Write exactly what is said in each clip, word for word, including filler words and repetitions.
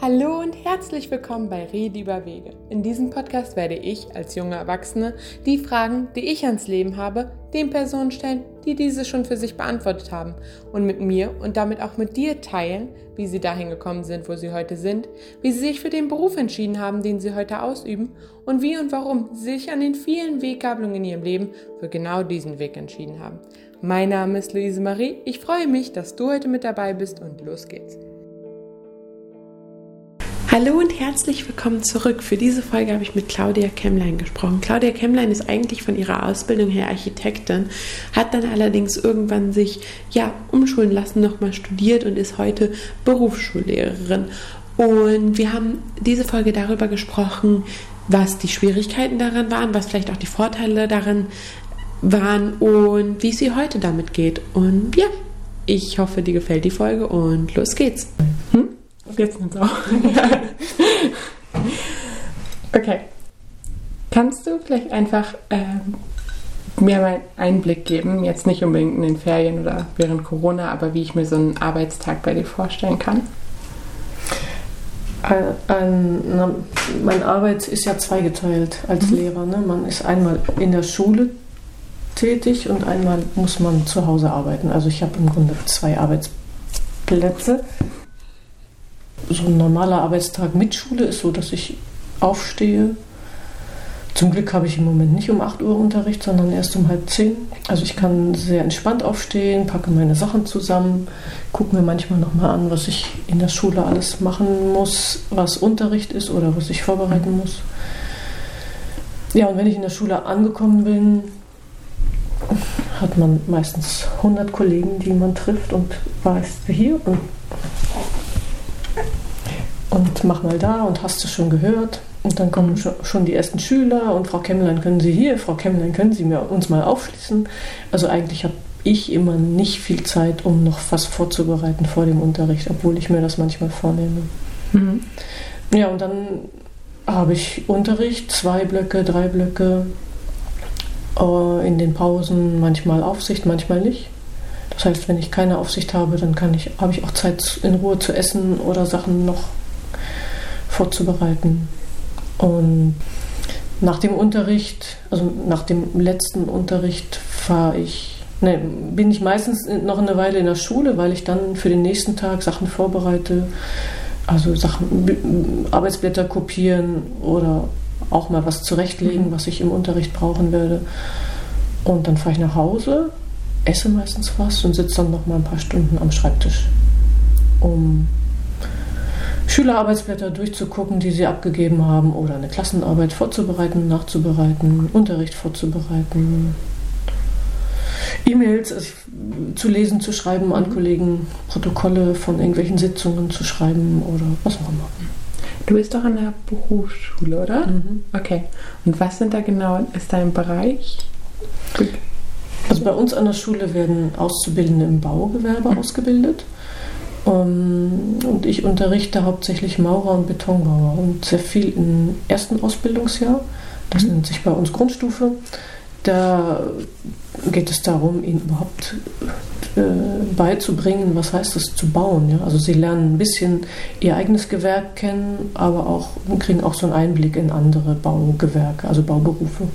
Hallo und herzlich willkommen bei Rede über Wege. In diesem Podcast werde ich als junge Erwachsene die Fragen, die ich ans Leben habe, den Personen stellen, die diese schon für sich beantwortet haben und mit mir und damit auch mit dir teilen, wie sie dahin gekommen sind, wo sie heute sind, wie sie sich für den Beruf entschieden haben, den sie heute ausüben und wie und warum sie sich an den vielen Weggabelungen in ihrem Leben für genau diesen Weg entschieden haben. Mein Name ist Luise Marie, ich freue mich, dass du heute mit dabei bist und los geht's. Hallo und herzlich willkommen zurück. Für diese Folge habe ich mit Claudia Kemlein gesprochen. Claudia Kemlein ist eigentlich von ihrer Ausbildung her Architektin, hat dann allerdings irgendwann sich ja umschulen lassen, nochmal studiert und ist heute Berufsschullehrerin. Und wir haben diese Folge darüber gesprochen, was die Schwierigkeiten daran waren, was vielleicht auch die Vorteile daran waren und wie es ihr heute damit geht. Und ja, ich hoffe, dir gefällt die Folge und los geht's. Hm? Jetzt nimmt's auch. Okay. Kannst du vielleicht einfach ähm, mir mal einen Einblick geben, jetzt nicht unbedingt in den Ferien oder während Corona, aber wie ich mir so einen Arbeitstag bei dir vorstellen kann? Ein, ein, na, meine Arbeit ist ja zweigeteilt als mhm. Lehrer. Ne? Man ist einmal in der Schule tätig und einmal muss man zu Hause arbeiten. Also ich habe im Grunde zwei Arbeitsplätze. So ein normaler Arbeitstag mit Schule ist so, dass ich aufstehe. Zum Glück habe ich im Moment nicht um acht Uhr Unterricht, sondern erst um halb zehn. Also ich kann sehr entspannt aufstehen, packe meine Sachen zusammen, gucke mir manchmal nochmal an, was ich in der Schule alles machen muss, was Unterricht ist oder was ich vorbereiten muss. Ja, und wenn ich in der Schule angekommen bin, hat man meistens hundert Kollegen, die man trifft und war jetzt hier und Und mach mal da und hast du schon gehört. Und dann kommen schon die ersten Schüler und Frau Kemlein, können Sie hier, Frau Kemlein, können Sie mir, uns mal aufschließen. Also eigentlich habe ich immer nicht viel Zeit, um noch was vorzubereiten vor dem Unterricht, obwohl ich mir das manchmal vornehme. Mhm. Ja, und dann habe ich Unterricht, zwei Blöcke, drei Blöcke, äh, in den Pausen manchmal Aufsicht, manchmal nicht. Das heißt, wenn ich keine Aufsicht habe, dann kann ich, habe ich auch Zeit in Ruhe zu essen oder Sachen noch vorzubereiten. Und nach dem Unterricht, also nach dem letzten Unterricht, fahre ich, ne, bin ich meistens noch eine Weile in der Schule, weil ich dann für den nächsten Tag Sachen vorbereite, also Sachen, Arbeitsblätter kopieren oder auch mal was zurechtlegen, was ich im Unterricht brauchen werde. Und dann fahre ich nach Hause, esse meistens was und sitze dann noch mal ein paar Stunden am Schreibtisch, um Schülerarbeitsblätter durchzugucken, die sie abgegeben haben, oder eine Klassenarbeit vorzubereiten, nachzubereiten, Unterricht vorzubereiten, E-Mails also zu lesen, zu schreiben an Kollegen, Protokolle von irgendwelchen Sitzungen zu schreiben oder was auch immer. Du bist doch an der Berufsschule, oder? Mhm. Okay. Und was sind da genau, ist dein Bereich? Also bei uns an der Schule werden Auszubildende im Baugewerbe mhm. ausgebildet. Um, und ich unterrichte hauptsächlich Maurer und Betonbauer und sehr viel im ersten Ausbildungsjahr. Das mhm. nennt sich bei uns Grundstufe. Da geht es darum, ihnen überhaupt äh, beizubringen, was heißt es zu bauen. Ja? Also sie lernen ein bisschen ihr eigenes Gewerk kennen, aber auch kriegen auch so einen Einblick in andere Baugewerke, also Bauberufe.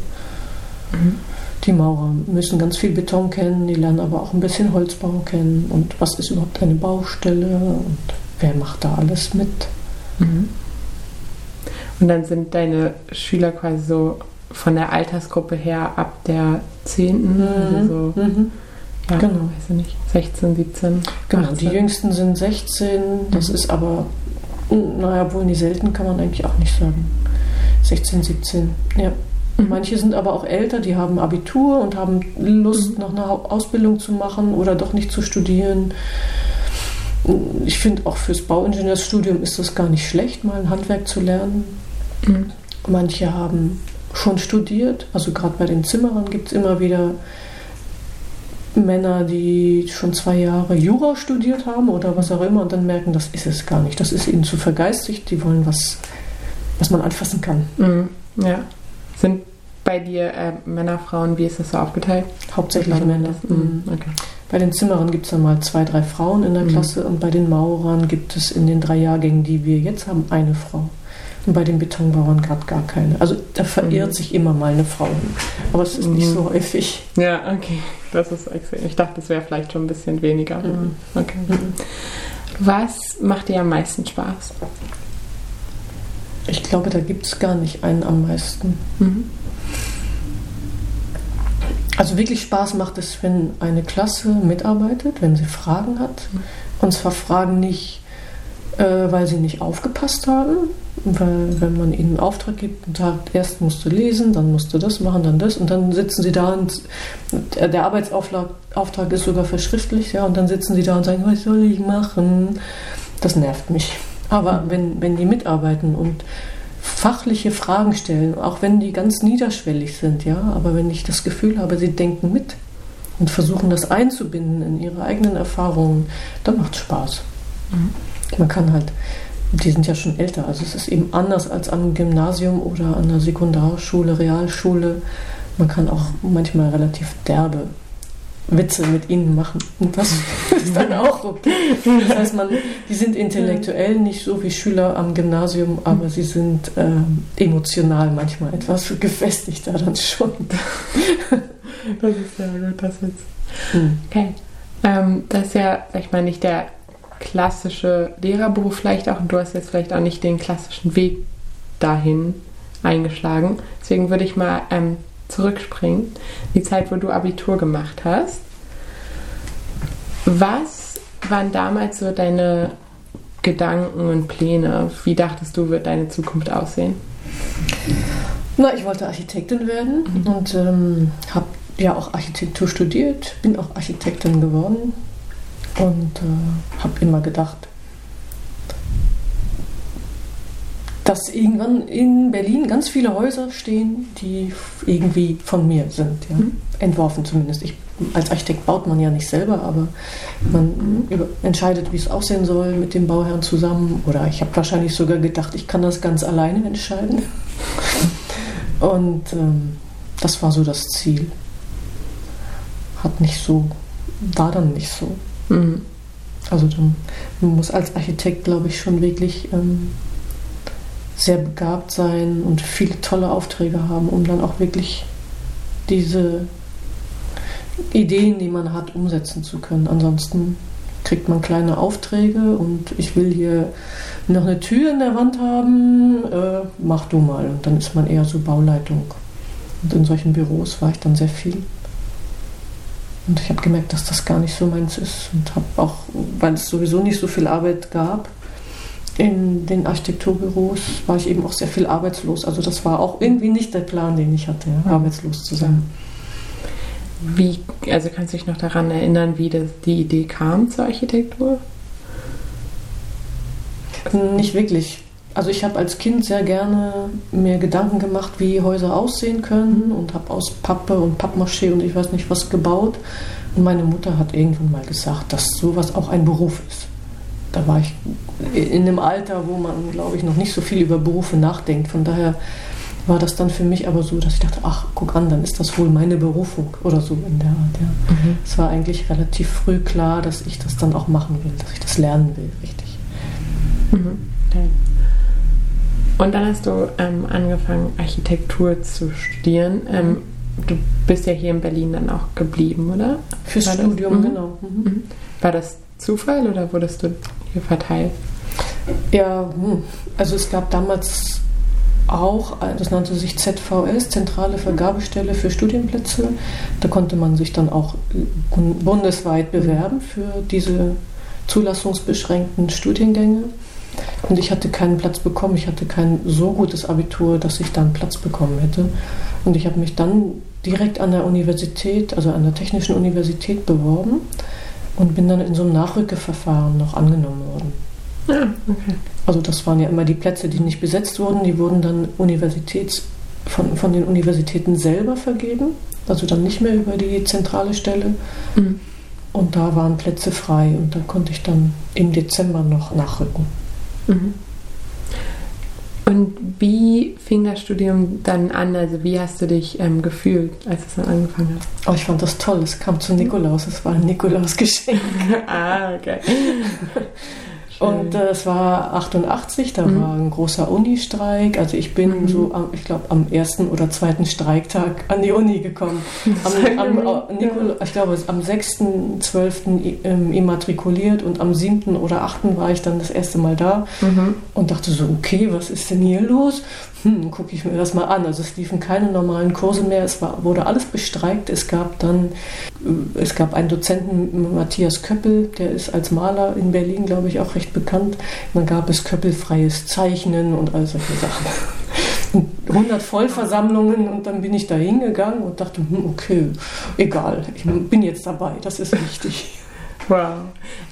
Mhm. Die Maurer müssen ganz viel Beton kennen, die lernen aber auch ein bisschen Holzbau kennen und was ist überhaupt eine Baustelle und wer macht da alles mit. Mhm. Und dann sind deine Schüler quasi so von der Altersgruppe her ab der zehnten. Mhm. Also so, mhm. ja, genau. Weiß ich nicht, sechzehn, siebzehn. Genau, achtzehn. Die Jüngsten sind sechzehn, das mhm. ist aber, naja, wohl nie selten, kann man eigentlich auch nicht sagen. sechzehn, siebzehn, ja. Manche sind aber auch älter, die haben Abitur und haben Lust, noch eine Ausbildung zu machen oder doch nicht zu studieren. Ich finde, auch fürs Bauingenieursstudium ist es gar nicht schlecht, mal ein Handwerk zu lernen. Mhm. Manche haben schon studiert, also gerade bei den Zimmerern gibt es immer wieder Männer, die schon zwei Jahre Jura studiert haben oder was auch immer und dann merken, das ist es gar nicht, das ist ihnen zu vergeistigt, die wollen was, was man anfassen kann. Mhm. Ja. Sind bei dir äh, Männer, Frauen, wie ist das so aufgeteilt? Hauptsächlich Männer. Mhm. Okay. Bei den Zimmerern gibt es dann mal zwei, drei Frauen in der mhm. Klasse und bei den Maurern gibt es in den drei Jahrgängen, die wir jetzt haben, eine Frau. Und bei den Betonbauern gerade gar keine. Also da verirrt mhm. sich immer mal eine Frau. Aber es ist mhm. nicht so häufig. Ja, okay. Das ist extrem. Ich dachte, es wäre vielleicht schon ein bisschen weniger. Mhm. Okay. Mhm. Was macht dir am meisten Spaß? Ich glaube, da gibt es gar nicht einen am meisten. Mhm. Also wirklich Spaß macht es, wenn eine Klasse mitarbeitet, wenn sie Fragen hat. Und zwar Fragen nicht, äh, weil sie nicht aufgepasst haben, weil wenn man ihnen einen Auftrag gibt und sagt, erst musst du lesen, dann musst du das machen, dann das. Und dann sitzen sie da und der Arbeitsauftrag ist sogar verschriftlicht. Ja, und dann sitzen sie da und sagen, was soll ich machen? Das nervt mich. Aber wenn, wenn die mitarbeiten und fachliche Fragen stellen, auch wenn die ganz niederschwellig sind, ja, aber wenn ich das Gefühl habe, sie denken mit und versuchen das einzubinden in ihre eigenen Erfahrungen, dann macht es Spaß. Mhm. Man kann halt, die sind ja schon älter, also es ist eben anders als am Gymnasium oder an der Sekundarschule, Realschule. Man kann auch manchmal relativ derbe Witze mit ihnen machen. Und das ist dann auch okay. Das heißt, man, die sind intellektuell nicht so wie Schüler am Gymnasium, aber sie sind ähm, emotional manchmal etwas gefestigter dann schon. Das ist ja gut, das Witz. Hm. Okay. Ähm, das ist ja, sag ich mal, nicht der klassische Lehrerberuf vielleicht auch und du hast jetzt vielleicht auch nicht den klassischen Weg dahin eingeschlagen. Deswegen würde ich mal... Ähm, zurückspringen, die Zeit, wo du Abitur gemacht hast. Was waren damals so deine Gedanken und Pläne? Wie dachtest du, wird deine Zukunft aussehen? Na, ich wollte Architektin werden mhm. und ähm, habe ja auch Architektur studiert, bin auch Architektin geworden und äh, habe immer gedacht, dass irgendwann in Berlin ganz viele Häuser stehen, die irgendwie von mir sind, ja. Entworfen zumindest. Ich, als Architekt baut man ja nicht selber, aber man über- entscheidet, wie es aussehen soll mit dem Bauherrn zusammen. Oder ich habe wahrscheinlich sogar gedacht, ich kann das ganz alleine entscheiden. Und ähm, das war so das Ziel. Hat nicht so, war dann nicht so. Mhm. Also dann, man muss als Architekt, glaube ich, schon wirklich... Ähm, sehr begabt sein und viele tolle Aufträge haben, um dann auch wirklich diese Ideen, die man hat, umsetzen zu können. Ansonsten kriegt man kleine Aufträge und ich will hier noch eine Tür in der Wand haben, äh, mach du mal. Und dann ist man eher so Bauleitung. Und in solchen Büros war ich dann sehr viel. Und ich habe gemerkt, dass das gar nicht so meins ist und habe auch, weil es sowieso nicht so viel Arbeit gab, in den Architekturbüros war ich eben auch sehr viel arbeitslos. Also das war auch irgendwie nicht der Plan, den ich hatte, ja, arbeitslos zu sein. Wie, also kannst du dich noch daran erinnern, wie das, die Idee kam zur Architektur? Nicht wirklich. Also ich habe als Kind sehr gerne mir Gedanken gemacht, wie Häuser aussehen können und habe aus Pappe und Pappmaché und ich weiß nicht was gebaut. Und meine Mutter hat irgendwann mal gesagt, dass sowas auch ein Beruf ist. Da war ich in einem Alter, wo man, glaube ich, noch nicht so viel über Berufe nachdenkt. Von daher war das dann für mich aber so, dass ich dachte, ach, guck an, dann ist das wohl meine Berufung oder so in der Art. Ja. Mhm. Es war eigentlich relativ früh klar, dass ich das dann auch machen will, dass ich das lernen will, richtig. Mhm. Und dann hast du ähm, angefangen, Architektur zu studieren. Ähm, du bist ja hier in Berlin dann auch geblieben, oder? Fürs Studium, mhm. genau. Mhm. War das Zufall oder wurdest du hier verteilt? Ja, also es gab damals auch, das nannte sich Z V S, Zentrale Vergabestelle für Studienplätze. Da konnte man sich dann auch bundesweit bewerben für diese zulassungsbeschränkten Studiengänge. Und ich hatte keinen Platz bekommen. Ich hatte kein so gutes Abitur, dass ich dann Platz bekommen hätte. Und ich habe mich dann direkt an der Universität, also an der Technischen Universität beworben. Und bin dann in so einem Nachrückeverfahren noch angenommen worden. Ja, okay. Also das waren ja immer die Plätze, die nicht besetzt wurden, die wurden dann Universitäts, von, von den Universitäten selber vergeben, also dann nicht mehr über die zentrale Stelle. Mhm. Und da waren Plätze frei und da konnte ich dann im Dezember noch nachrücken. Mhm. Und wie fing das Studium dann an? Also wie hast du dich ähm, gefühlt, als es dann angefangen hat? Oh, ich fand das toll. Es kam zu Nikolaus. Es war ein Nikolausgeschenk. Ah, okay. Und äh, es war achtundachtzig, da mhm. war ein großer Uni-Streik. Also ich bin mhm. so, am, ich glaube, am ersten oder zweiten Streiktag an die Uni gekommen. Am, am, Nikol- ja. Ich glaube, am sechsten zwölften immatrikuliert und am siebten oder achten war ich dann das erste Mal da mhm. und dachte so, okay, was ist denn hier los? Hm, gucke ich mir das mal an. Also es liefen keine normalen Kurse mehr, es war, wurde alles bestreikt. Es gab dann, es gab einen Dozenten, Matthias Köppel, der ist als Maler in Berlin, glaube ich, auch recht bekannt. Und dann gab es köppelfreies Zeichnen und all solche Sachen. Und hundert Vollversammlungen und dann bin ich da hingegangen und dachte, hm, okay, egal, ich bin jetzt dabei, das ist wichtig. Wow.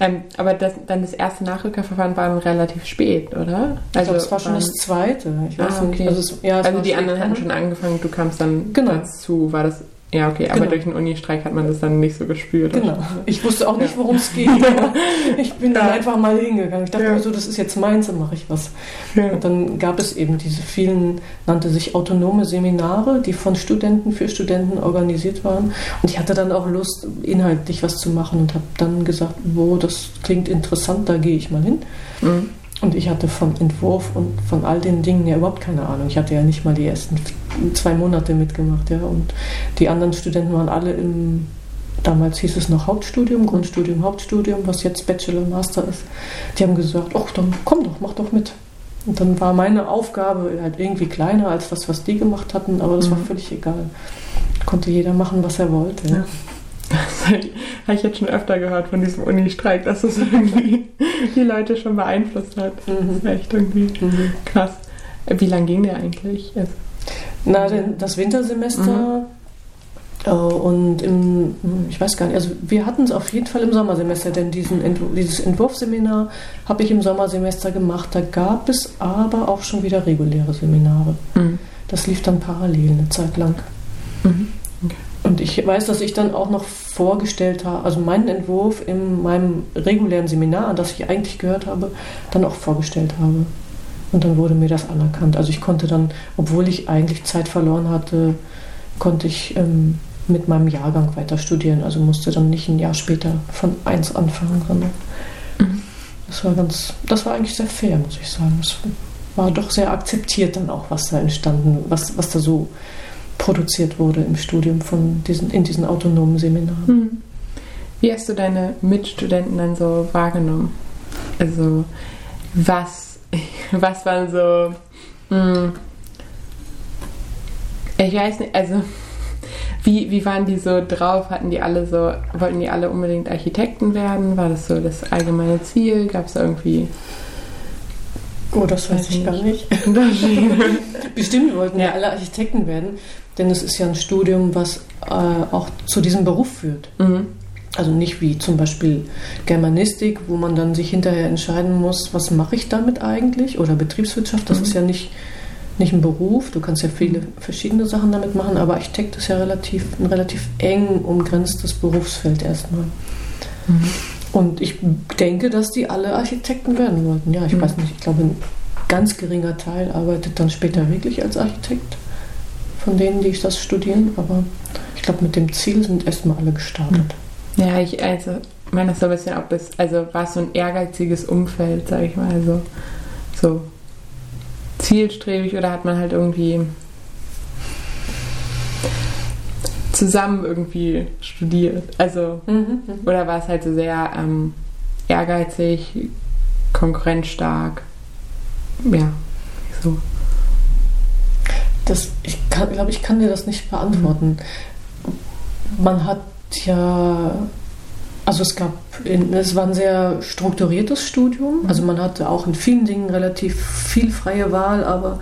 Ähm, aber das, dann das erste Nachrückerverfahren war relativ spät, oder? Also ich glaube, es war schon das zweite. Ich weiß ah, okay. nicht. Also, es, ja, es also die anderen hatten schon angefangen, du kamst dann genau. dazu. War das, ja, okay, aber genau. durch den Uni-Streik hat man das dann nicht so gespürt. Genau. Ich wusste auch nicht, worum es geht. Ich bin dann einfach mal hingegangen. Ich dachte ja. mir so, das ist jetzt meins, dann mache ich was. Ja. Und dann gab es eben diese vielen, nannte sich autonome Seminare, die von Studenten für Studenten organisiert waren. Und ich hatte dann auch Lust, inhaltlich was zu machen und habe dann gesagt, wo das klingt interessant, da gehe ich mal hin. Mhm. Und ich hatte vom Entwurf und von all den Dingen ja überhaupt keine Ahnung. Ich hatte ja nicht mal die ersten zwei Monate mitgemacht. Ja. Und die anderen Studenten waren alle im, damals hieß es noch Hauptstudium, Grundstudium, Hauptstudium, was jetzt Bachelor, Master ist. Die haben gesagt, ach, dann komm doch, mach doch mit. Und dann war meine Aufgabe halt irgendwie kleiner als das, was die gemacht hatten, aber das mhm. war völlig egal. Konnte jeder machen, was er wollte. Ja. Das habe ich jetzt schon öfter gehört von diesem Uni-Streik, dass es irgendwie die Leute schon beeinflusst hat. Das ist echt irgendwie mhm. krass. Wie lang ging der eigentlich? Na, das Wintersemester mhm. und im, ich weiß gar nicht, also wir hatten es auf jeden Fall im Sommersemester, denn diesen Entwurf, dieses Entwurfsseminar habe ich im Sommersemester gemacht. Da gab es aber auch schon wieder reguläre Seminare. Mhm. Das lief dann parallel eine Zeit lang. Mhm. Okay. Und ich weiß, dass ich dann auch noch vorgestellt habe, also meinen Entwurf in meinem regulären Seminar, an das ich eigentlich gehört habe, dann auch vorgestellt habe. Und dann wurde mir das anerkannt. Also ich konnte dann, obwohl ich eigentlich Zeit verloren hatte, konnte ich ähm, mit meinem Jahrgang weiter studieren. Also musste dann nicht ein Jahr später von eins anfangen, sondern das war ganz, das war eigentlich sehr fair, muss ich sagen. Es war doch sehr akzeptiert dann auch, was da entstanden, was, was da so produziert wurde im Studium von diesen, in diesen autonomen Seminaren. Wie hast du deine Mitstudenten dann so wahrgenommen? Also was, was waren so, mh, ich weiß nicht, also wie, wie waren die so drauf? Hatten die alle so, wollten die alle unbedingt Architekten werden? War das so das allgemeine Ziel? Gab es da irgendwie... Oh, das weiß ich gar nicht. Bestimmt wollten ja alle Architekten werden, denn es ist ja ein Studium, was äh, auch zu diesem Beruf führt. Mhm. Also nicht wie zum Beispiel Germanistik, wo man dann sich hinterher entscheiden muss, was mache ich damit eigentlich? Oder Betriebswirtschaft, das mhm. ist ja nicht, nicht ein Beruf. Du kannst ja viele verschiedene Sachen damit machen, aber Architekt ist ja relativ, ein relativ eng umgrenztes Berufsfeld erstmal. Mhm. Und ich denke, dass die alle Architekten werden wollten. Ja, ich mhm. weiß nicht, ich glaube, ein ganz geringer Teil arbeitet dann später wirklich als Architekt von denen, die das studieren. Aber ich glaube, mit dem Ziel sind erstmal alle gestartet. Ja, ich also, meine das so ein bisschen auch bis, also war es so ein ehrgeiziges Umfeld, sage ich mal, also so zielstrebig oder hat man halt irgendwie zusammen irgendwie studiert, also mhm, oder war es halt so sehr ähm, ehrgeizig, konkurrenzstark, ja, so. Das, ich glaube, ich kann dir das nicht beantworten. Man hat ja, also es gab, es war ein sehr strukturiertes Studium, also man hatte auch in vielen Dingen relativ viel freie Wahl, aber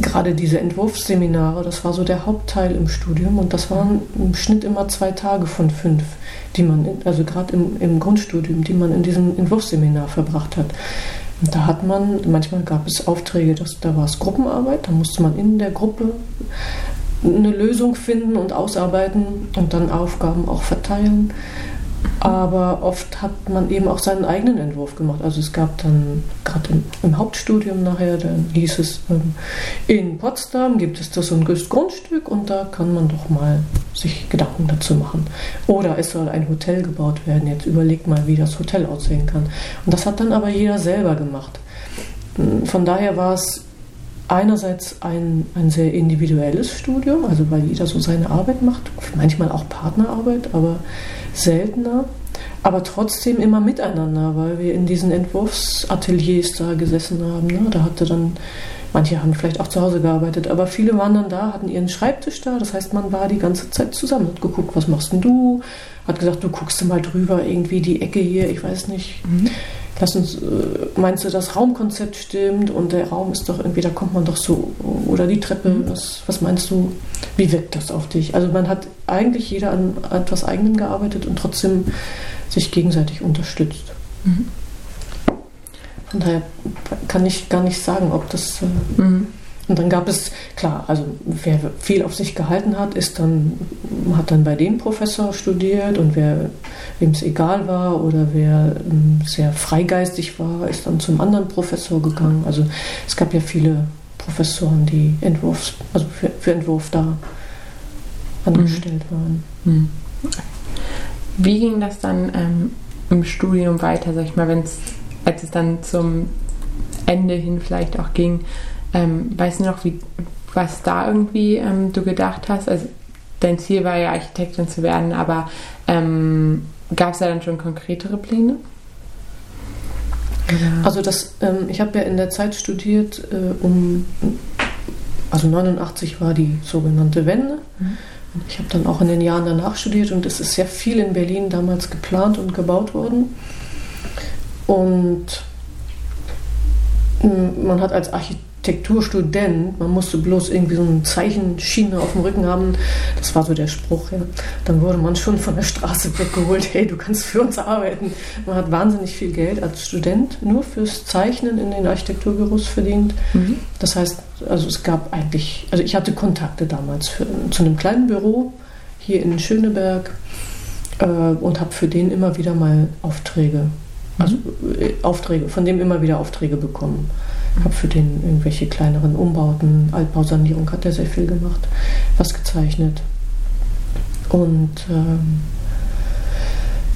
gerade diese Entwurfsseminare, das war so der Hauptteil im Studium und das waren im Schnitt immer zwei Tage von fünf, die man, in, also gerade im, im Grundstudium, die man in diesem Entwurfsseminar verbracht hat. Und da hat man, manchmal gab es Aufträge, dass, da war es Gruppenarbeit, da musste man in der Gruppe eine Lösung finden und ausarbeiten und dann Aufgaben auch verteilen. Aber oft hat man eben auch seinen eigenen Entwurf gemacht. Also es gab dann gerade im, im Hauptstudium nachher, dann hieß es, ähm, in Potsdam gibt es das und das Grundstück und da kann man doch mal sich Gedanken dazu machen. Oder es soll ein Hotel gebaut werden, jetzt überlegt mal, wie das Hotel aussehen kann. Und das hat dann aber jeder selber gemacht. Von daher war es einerseits ein, ein sehr individuelles Studium, also weil jeder so seine Arbeit macht, manchmal auch Partnerarbeit, aber seltener, aber trotzdem immer miteinander, weil wir in diesen Entwurfsateliers da gesessen haben. Ne? Da hatte dann, manche haben vielleicht auch zu Hause gearbeitet, aber viele waren dann da, hatten ihren Schreibtisch da, das heißt, man war die ganze Zeit zusammen, hat geguckt, was machst denn du, hat gesagt, du guckst mal drüber, irgendwie die Ecke hier, ich weiß nicht. Mhm. Lass uns, meinst du, das Raumkonzept stimmt und der Raum ist doch irgendwie, da kommt man doch so, oder die Treppe, was, was meinst du, wie wirkt das auf dich? Also man hat eigentlich jeder an etwas Eigenem gearbeitet und trotzdem sich gegenseitig unterstützt. Mhm. Von daher kann ich gar nicht sagen, ob das... Mhm. Und dann gab es, klar, also wer viel auf sich gehalten hat, ist dann, hat dann bei dem Professor studiert und wer, wem es egal war oder wer sehr freigeistig war, ist dann zum anderen Professor gegangen. Also es gab ja viele Professoren, die Entwurfs, also für, für Entwurf da angestellt mhm. waren. Wie ging das dann ähm, im Studium weiter, sag ich mal, wenn's, als es dann zum Ende hin vielleicht auch ging? Ähm, weißt du noch, wie, was da irgendwie ähm, du gedacht hast? Also dein Ziel war ja, Architektin zu werden, aber ähm, gab es da dann schon konkretere Pläne? Oder? Also das, ähm, ich habe ja in der Zeit studiert, äh, um, also neunundachtzig war die sogenannte Wende. Mhm. Ich habe dann auch in den Jahren danach studiert und es ist sehr viel in Berlin damals geplant und gebaut worden. Und mh, man hat als Architekt Architekturstudent, man musste bloß irgendwie so eine Zeichenschiene auf dem Rücken haben, das war so der Spruch, ja. Dann wurde man schon von der Straße weggeholt, hey, du kannst für uns arbeiten. Man hat wahnsinnig viel Geld als Student nur fürs Zeichnen in den Architekturbüros verdient. Mhm. Das heißt, also es gab eigentlich, also ich hatte Kontakte damals für, zu einem kleinen Büro hier in Schöneberg äh, und habe für den immer wieder mal Aufträge, also äh, Aufträge, von dem immer wieder Aufträge bekommen. Habe für den irgendwelche kleineren Umbauten, Altbausanierung, hat er sehr viel gemacht, was gezeichnet. Und ähm,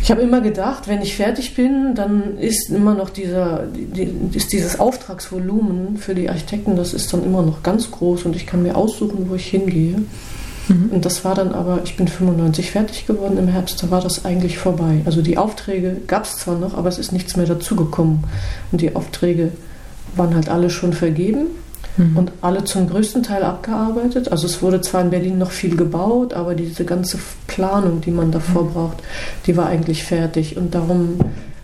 ich habe immer gedacht, wenn ich fertig bin, dann ist immer noch dieser, die, ist dieses Auftragsvolumen für die Architekten, das ist dann immer noch ganz groß und ich kann mir aussuchen, wo ich hingehe. Mhm. Und das war dann aber, ich bin fünfundneunzig fertig geworden im Herbst, da war das eigentlich vorbei. Also die Aufträge gab es zwar noch, aber es ist nichts mehr dazugekommen. Und die Aufträge waren halt alle schon vergeben mhm. und alle zum größten Teil abgearbeitet. Also es wurde zwar in Berlin noch viel gebaut, aber diese ganze Planung, die man davor mhm. braucht, die war eigentlich fertig. Und darum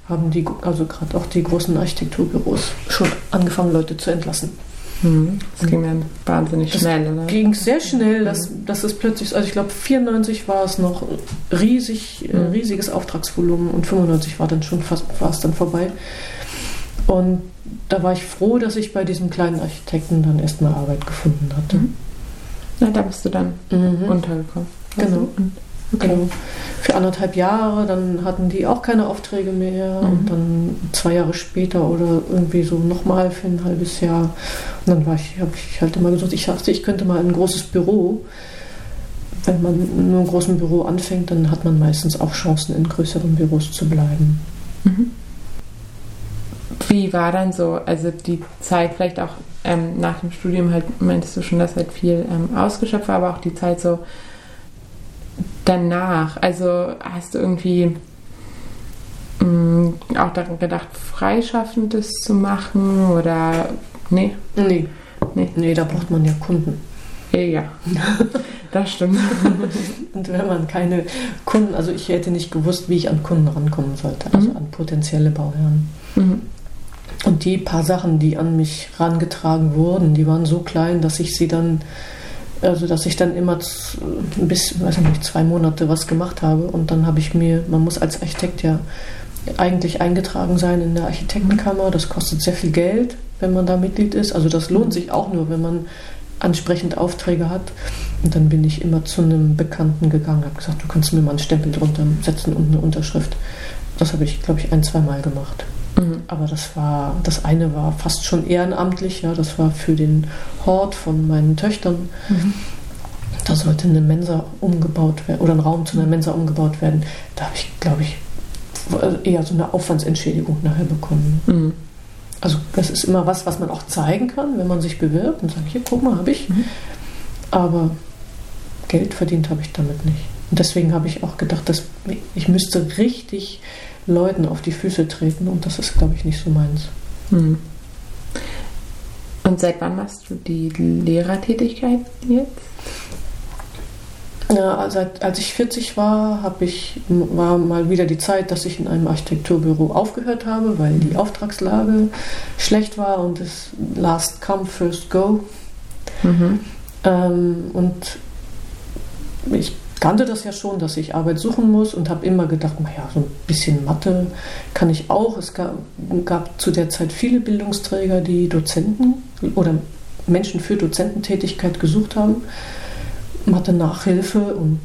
haben die, also gerade auch die großen Architekturbüros, schon angefangen, Leute zu entlassen. Mhm. Das ging dann wahnsinnig das schnell, oder? Ging sehr schnell, dass, dass es plötzlich, also ich glaube vierundneunzig war es noch riesig, mhm. riesiges Auftragsvolumen und fünfundneunzig war dann schon fast, war es dann vorbei. Und da war ich froh, dass ich bei diesem kleinen Architekten dann erstmal Arbeit gefunden hatte. Na, da bist du dann mhm. untergekommen. Also genau. Okay. Genau. Für anderthalb Jahre, dann hatten die auch keine Aufträge mehr. Mhm. Und dann zwei Jahre später oder irgendwie so nochmal für ein halbes Jahr. Und dann war ich, habe ich halt immer gesagt, ich dachte, ich könnte mal in ein großes Büro. Wenn man in einem großen Büro anfängt, dann hat man meistens auch Chancen, in größeren Büros zu bleiben. Mhm. Wie war dann so, also die Zeit vielleicht auch ähm, nach dem Studium, halt meintest du schon, dass halt viel ähm, ausgeschöpft war, aber auch die Zeit so danach, also hast du irgendwie mh, auch daran gedacht, Freischaffendes zu machen oder nee? Nee, nee, nee, da braucht man ja Kunden. Ja, das stimmt. Und wenn man keine Kunden, also ich hätte nicht gewusst, wie ich an Kunden rankommen sollte, also mhm. an potenzielle Bauherren. Mhm. Und die paar Sachen, die an mich herangetragen wurden, die waren so klein, dass ich sie dann, also dass ich dann immer bis, weiß nicht, zwei Monate was gemacht habe. Und dann habe ich mir, man muss als Architekt ja eigentlich eingetragen sein in der Architektenkammer. Das kostet sehr viel Geld, wenn man da Mitglied ist. Also das lohnt sich auch nur, wenn man ansprechend Aufträge hat. Und dann bin ich immer zu einem Bekannten gegangen, habe gesagt, du kannst mir mal einen Stempel drunter setzen und eine Unterschrift. Das habe ich, glaube ich, ein-, zweimal gemacht. Mhm. Aber das war, das eine war fast schon ehrenamtlich, ja, das war für den Hort von meinen Töchtern. Mhm. Da sollte eine Mensa umgebaut werden oder ein Raum zu einer Mensa umgebaut werden. Da habe ich, glaube ich, eher so eine Aufwandsentschädigung nachher bekommen. Mhm. Also das ist immer was, was man auch zeigen kann, wenn man sich bewirbt und sagt, hier, guck mal, habe ich. Mhm. Aber Geld verdient habe ich damit nicht. Und deswegen habe ich auch gedacht, dass ich müsste richtig Leuten auf die Füße treten und das ist, glaube ich, nicht so meins. Mhm. Und seit wann machst du die Lehrertätigkeit jetzt? Ja, seit, als ich vierzig war, hab ich, war mal wieder die Zeit, dass ich in einem Architekturbüro aufgehört habe, weil die Auftragslage schlecht war und es last come, first go. Mhm. Ähm, und ich kannte das ja schon, dass ich Arbeit suchen muss und habe immer gedacht, naja, so ein bisschen Mathe kann ich auch. Es gab, gab zu der Zeit viele Bildungsträger, die Dozenten oder Menschen für Dozententätigkeit gesucht haben. Mathe Nachhilfe und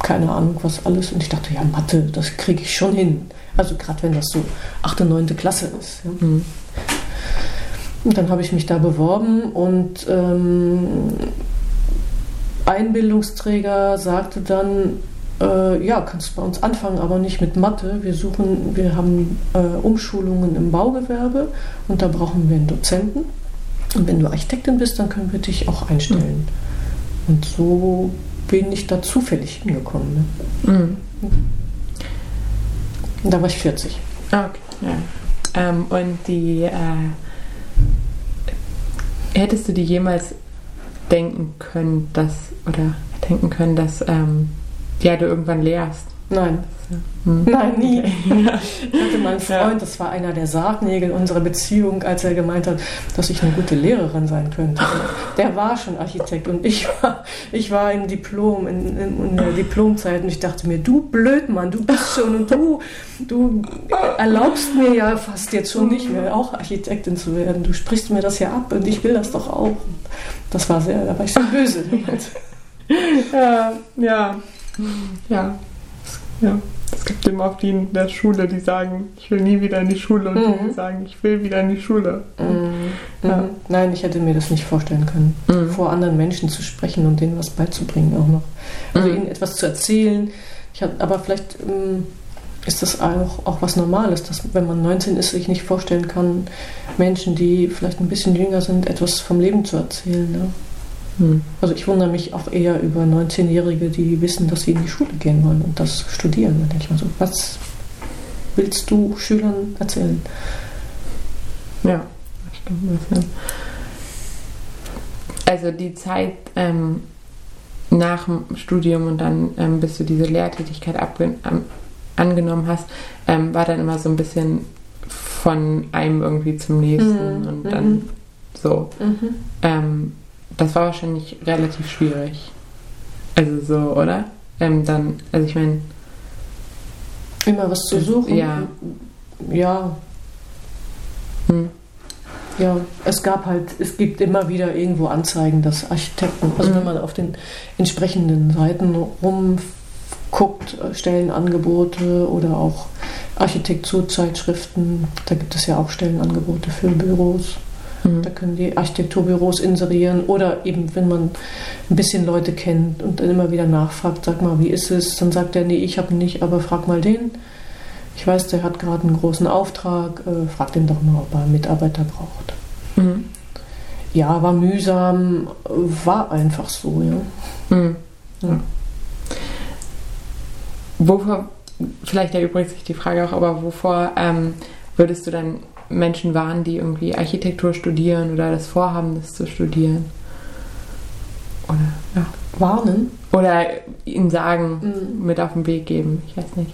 keine Ahnung was alles und ich dachte, ja Mathe, das kriege ich schon hin. Also gerade wenn das so achte, neunte Klasse ist. Ja. Mhm. Und dann habe ich mich da beworben und ähm, ein Bildungsträger sagte dann, äh, ja, kannst bei uns anfangen, aber nicht mit Mathe. Wir suchen, wir haben äh, Umschulungen im Baugewerbe und da brauchen wir einen Dozenten. Und wenn du Architektin bist, dann können wir dich auch einstellen. Mhm. Und so bin ich da zufällig hingekommen. Ne? Mhm. Da war ich vierzig. Okay. Ja. Ähm, und die, äh, hättest du dir jemals denken können, dass, oder denken können, dass, ähm, ja, du irgendwann lehrst? Nein. Hm. Nein, nie. Okay. Ja. Ich hatte meinen Freund, das war einer der Sargnägel unserer Beziehung, als er gemeint hat, dass ich eine gute Lehrerin sein könnte. Der war schon Architekt und ich war, ich war im Diplom, in, in, in der Diplomzeit und ich dachte mir, du Blödmann, du bist schon und du, du erlaubst mir ja fast jetzt schon nicht mehr, auch Architektin zu werden. Du sprichst mir das ja ab und ich will das doch auch. Das war sehr, da war ich schon böse. Ja, ja, ja. Ja, es gibt immer auf die in der Schule, die sagen, ich will nie wieder in die Schule und mhm. die sagen, ich will wieder in die Schule. Mhm. Ja. Nein, ich hätte mir das nicht vorstellen können, mhm. vor anderen Menschen zu sprechen und denen was beizubringen auch noch. Also mhm. ihnen etwas zu erzählen. Ich hab, aber vielleicht ähm, ist das auch, auch was Normales, dass wenn man neunzehn ist, sich nicht vorstellen kann, Menschen, die vielleicht ein bisschen jünger sind, etwas vom Leben zu erzählen. Ne? Also ich wundere mich auch eher über neunzehnjährige, die wissen, dass sie in die Schule gehen wollen und das studieren. Dann denke ich mal so, was willst du Schülern erzählen? Ja, das stimmt. Also die Zeit ähm, nach dem Studium und dann, ähm, bis du diese Lehrtätigkeit abgen- an- angenommen hast, ähm, war dann immer so ein bisschen von einem irgendwie zum nächsten mhm. und dann mhm. so. Mhm. Ähm, Das war wahrscheinlich relativ schwierig. Also so, oder? Ähm, dann, also ich meine... Immer was zu suchen? Ja. Ja. Hm. Ja, es gab halt, es gibt immer wieder irgendwo Anzeigen, dass Architekten, also mhm. wenn man auf den entsprechenden Seiten rumguckt, Stellenangebote oder auch Architekturzeitschriften, da gibt es ja auch Stellenangebote für Büros. Da können die Architekturbüros inserieren oder eben, wenn man ein bisschen Leute kennt und dann immer wieder nachfragt, sag mal, wie ist es? Dann sagt er, nee, ich habe nicht, aber frag mal den. Ich weiß, der hat gerade einen großen Auftrag, äh, frag den doch mal, ob er einen Mitarbeiter braucht. Mhm. Ja, war mühsam, war einfach so, ja. Mhm. Ja. Wovor, vielleicht erübrigt sich die Frage auch, aber wovor ähm, würdest du dann Menschen waren, die irgendwie Architektur studieren oder das Vorhaben, das zu studieren. Oder ja. Warnen? Oder ihnen sagen, mhm. mit auf den Weg geben. Ich weiß nicht.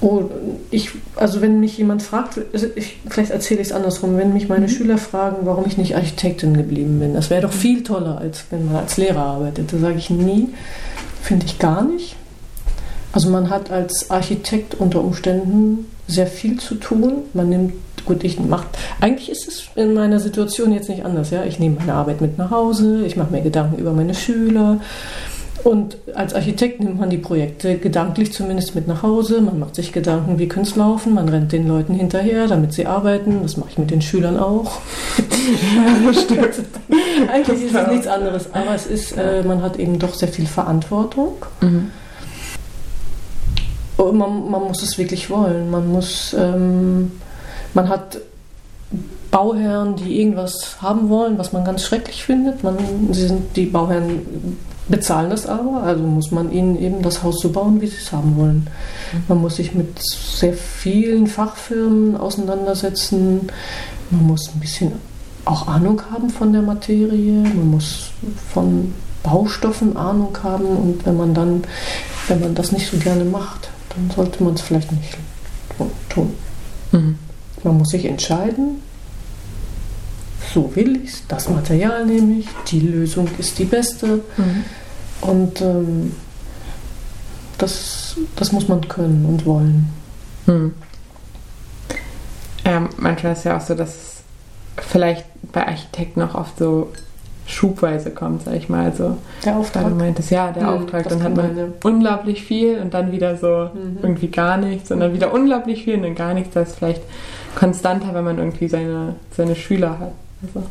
Oh, ich, also wenn mich jemand fragt, ich, vielleicht erzähle ich es andersrum, wenn mich meine mhm. Schüler fragen, warum ich nicht Architektin geblieben bin, das wäre doch viel toller, als wenn man als Lehrer arbeitet. Da sage ich nie, finde ich gar nicht. Also man hat als Architekt unter Umständen sehr viel zu tun. Man nimmt Gut, ich mache, eigentlich ist es in meiner Situation jetzt nicht anders. Ja? Ich nehme meine Arbeit mit nach Hause, ich mache mir Gedanken über meine Schüler. Und als Architekt nimmt man die Projekte gedanklich zumindest mit nach Hause. Man macht sich Gedanken, wie können es laufen. Man rennt den Leuten hinterher, damit sie arbeiten. Das mache ich mit den Schülern auch. Ja, das stimmt. Eigentlich ist es nichts anderes. Aber es ist, äh, man hat eben doch sehr viel Verantwortung. Mhm. Und man, man muss es wirklich wollen. Man muss, ähm, man hat Bauherren, die irgendwas haben wollen, was man ganz schrecklich findet. Man, sie sind die Bauherren... bezahlen das aber, also muss man ihnen eben das Haus so bauen, wie sie es haben wollen. Man muss sich mit sehr vielen Fachfirmen auseinandersetzen, man muss ein bisschen auch Ahnung haben von der Materie, man muss von Baustoffen Ahnung haben und wenn man dann, wenn man das nicht so gerne macht, dann sollte man es vielleicht nicht tun. Mhm. Man muss sich entscheiden, so will ich es, das Material nehme ich, die Lösung ist die beste. Mhm. Und ähm, das, das muss man können und wollen. Mhm. Ähm, manchmal ist es ja auch so, dass es vielleicht bei Architekten auch oft so schubweise kommt, sag ich mal. Also, der Auftrag. Du meintest, ja, der mhm, Auftrag. Dann hat man meine. unglaublich viel und dann wieder so mhm. irgendwie gar nichts und dann wieder unglaublich viel und dann gar nichts. Das ist vielleicht konstanter, wenn man irgendwie seine, seine Schüler hat. Also.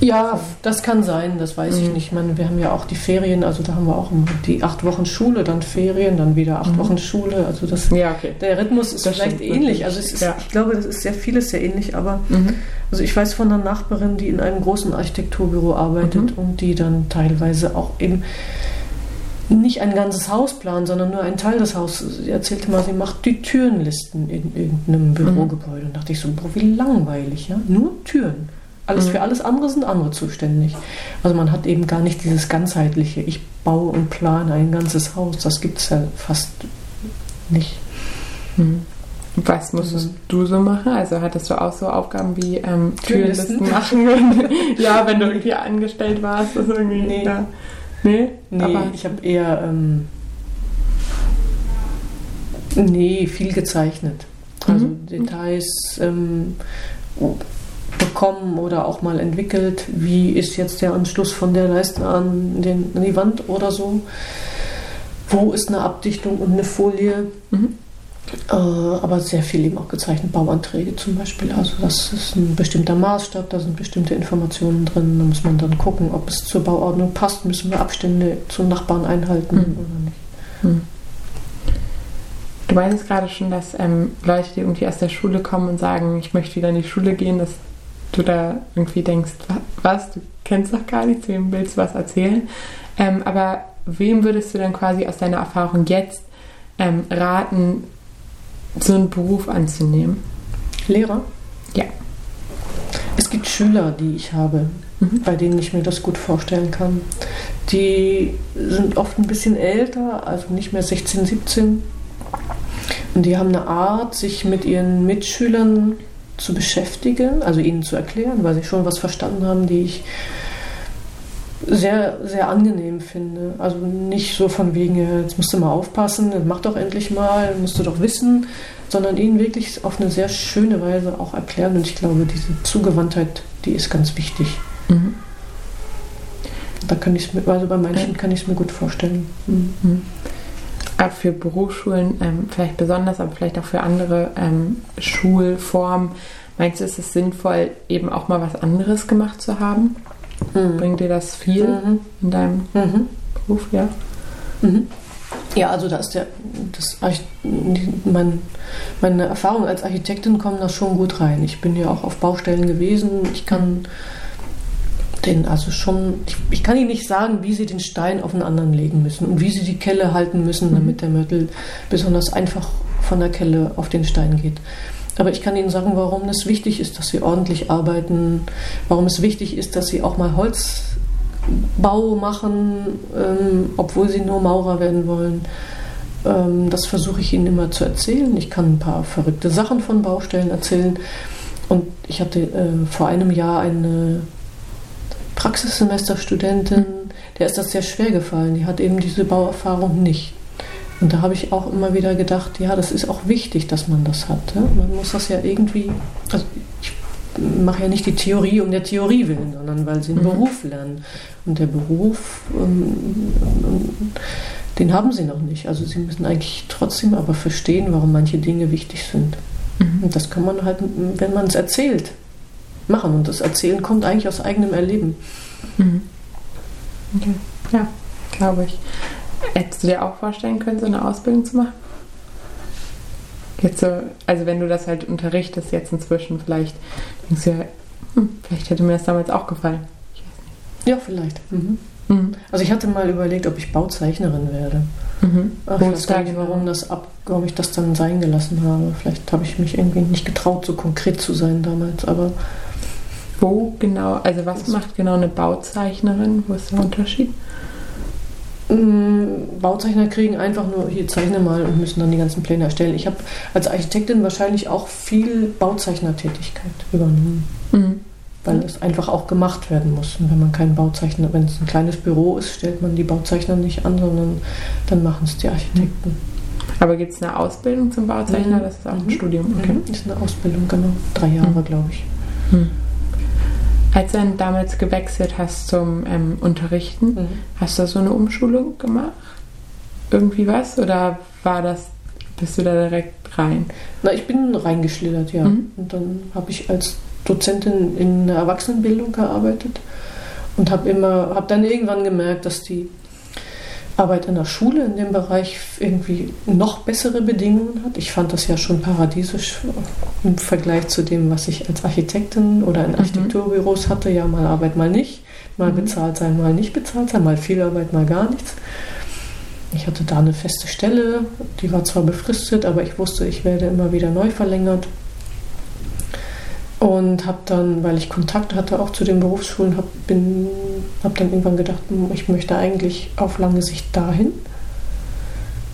Ja, das kann sein, das weiß mhm. ich nicht. Ich meine, wir haben ja auch die Ferien, also da haben wir auch die acht Wochen Schule, dann Ferien, dann wieder acht mhm. Wochen Schule. Also das, ja, okay. Der Rhythmus ist das vielleicht ähnlich. Also es ist, ja. Ich glaube, das ist sehr vieles sehr ähnlich, aber mhm. also ich weiß von einer Nachbarin, die in einem großen Architekturbüro arbeitet mhm. und die dann teilweise auch eben nicht ein ganzes Haus planen, sondern nur einen Teil des Hauses. Sie erzählte mal, sie macht die Türenlisten in irgendeinem Bürogebäude. Mhm. Und dachte ich so, boah, wie langweilig, ja? Nur Türen. Alles mhm. für alles andere sind andere zuständig. Also man hat eben gar nicht dieses ganzheitliche, ich baue und plane ein ganzes Haus. Das gibt es ja fast nicht. Mhm. Was musstest mhm. du so machen? Also hattest du auch so Aufgaben wie ähm, Türenlisten, Türenlisten machen? Und, ja, wenn du irgendwie angestellt warst. Also irgendwie, nee. Ja. Nee, nee aber ich habe eher ähm, nee, viel gezeichnet. Also mhm. Details ähm, bekommen oder auch mal entwickelt. Wie ist jetzt der Anschluss von der Leiste an, den, an die Wand oder so? Wo ist eine Abdichtung und eine Folie? Mhm. Äh, aber sehr viel eben auch gezeichnet. Bauanträge zum Beispiel. Also das ist ein bestimmter Maßstab, da sind bestimmte Informationen drin. Da muss man dann gucken, ob es zur Bauordnung passt. Müssen wir Abstände zum Nachbarn einhalten mhm. oder nicht. Mhm. Du meinst gerade schon, dass ähm, Leute, die irgendwie aus der Schule kommen und sagen, ich möchte wieder in die Schule gehen, dass du da irgendwie denkst, was, du kennst doch gar nichts, wem willst du was erzählen? Ähm, aber wem würdest du dann quasi aus deiner Erfahrung jetzt ähm, raten, so einen Beruf anzunehmen? Lehrer? Ja. Es gibt Schüler, die ich habe, mhm. bei denen ich mir das gut vorstellen kann. Die sind oft ein bisschen älter, also nicht mehr sechzehn, siebzehn. Und die haben eine Art, sich mit ihren Mitschülern zu beschäftigen, also ihnen zu erklären, weil sie schon was verstanden haben, die ich sehr, sehr angenehm finde. Also nicht so von wegen, jetzt musst du mal aufpassen, mach doch endlich mal, musst du doch wissen, sondern ihnen wirklich auf eine sehr schöne Weise auch erklären. Und ich glaube, diese Zugewandtheit, die ist ganz wichtig. Mhm. Da kann ich es mir, also bei manchen kann ich es mir gut vorstellen. Mhm. Aber für Berufsschulen ähm, vielleicht besonders, aber vielleicht auch für andere ähm, Schulformen, meinst du, ist es sinnvoll, eben auch mal was anderes gemacht zu haben? Mhm. Bringt dir das viel mhm. in deinem mhm. Beruf? Ja, mhm. ja also da ist der, das, mein, meine Erfahrung als Architektin kommt da schon gut rein. Ich bin ja auch auf Baustellen gewesen. Ich kann den also schon, ich, ich kann Ihnen nicht sagen, wie Sie den Stein auf den anderen legen müssen und wie Sie die Kelle halten müssen, mhm. damit der Mörtel besonders einfach von der Kelle auf den Stein geht. Aber ich kann Ihnen sagen, warum es wichtig ist, dass Sie ordentlich arbeiten, warum es wichtig ist, dass Sie auch mal Holzbau machen, ähm, obwohl Sie nur Maurer werden wollen. Ähm, das versuche ich Ihnen immer zu erzählen. Ich kann ein paar verrückte Sachen von Baustellen erzählen. Und ich hatte äh, vor einem Jahr eine Praxissemesterstudentin, der ist das sehr schwer gefallen. Die hat eben diese Bauerfahrung nicht. Und da habe ich auch immer wieder gedacht, ja, das ist auch wichtig, dass man das hat. Ja? Man muss das ja irgendwie, also ich mache ja nicht die Theorie um der Theorie willen, sondern weil sie einen mhm. Beruf lernen. Und der Beruf, ähm, den haben sie noch nicht. Also sie müssen eigentlich trotzdem aber verstehen, warum manche Dinge wichtig sind. Mhm. Und das kann man halt, wenn man es erzählt, machen. Und das Erzählen kommt eigentlich aus eigenem Erleben. Mhm. Okay. Ja, glaube ich. Hättest du dir auch vorstellen können, so eine Ausbildung zu machen? Jetzt so, also wenn du das halt unterrichtest jetzt inzwischen, vielleicht denkst du ja, hm, vielleicht hätte mir das damals auch gefallen. Ich weiß nicht. Ja, vielleicht. Mhm. Mhm. Also ich hatte mal überlegt, ob ich Bauzeichnerin werde. Mhm. Ach, ich weiß gar nicht, warum, das ab, warum ich das dann sein gelassen habe. Vielleicht habe ich mich irgendwie nicht getraut, so konkret zu sein damals, aber... Wo genau, also was macht genau eine Bauzeichnerin? Wo ist der Unterschied? Bauzeichner kriegen einfach nur, hier zeichne mal und müssen dann die ganzen Pläne erstellen. Ich habe als Architektin wahrscheinlich auch viel Bauzeichnertätigkeit übernommen, mhm. weil das einfach auch gemacht werden muss. Und wenn man keinen Bauzeichner, wenn es ein kleines Büro ist, stellt man die Bauzeichner nicht an, sondern dann machen es die Architekten. Aber gibt es eine Ausbildung zum Bauzeichner? Mhm. Das ist auch ein mhm. Studium. Okay. Mhm. Ist eine Ausbildung, genau. Drei Jahre, mhm. glaube ich. Mhm. Als du dann damals gewechselt hast zum ähm, Unterrichten, mhm. hast du so eine Umschulung gemacht? Irgendwie was? Oder war das, bist du da direkt rein? Na, ich bin reingeschlittert, ja. Mhm. Und dann habe ich als Dozentin in der Erwachsenenbildung gearbeitet und habe immer, habe dann irgendwann gemerkt, dass die Arbeit an der Schule in dem Bereich irgendwie noch bessere Bedingungen hat. Ich fand das ja schon paradiesisch im Vergleich zu dem, was ich als Architektin oder in Architekturbüros hatte. Ja, mal Arbeit, mal nicht. Mal bezahlt sein, mal nicht bezahlt sein. Mal viel Arbeit, mal gar nichts. Ich hatte da eine feste Stelle. Die war zwar befristet, aber ich wusste, ich werde immer wieder neu verlängert. Und habe dann, weil ich Kontakt hatte auch zu den Berufsschulen, habe hab dann irgendwann gedacht, ich möchte eigentlich auf lange Sicht dahin.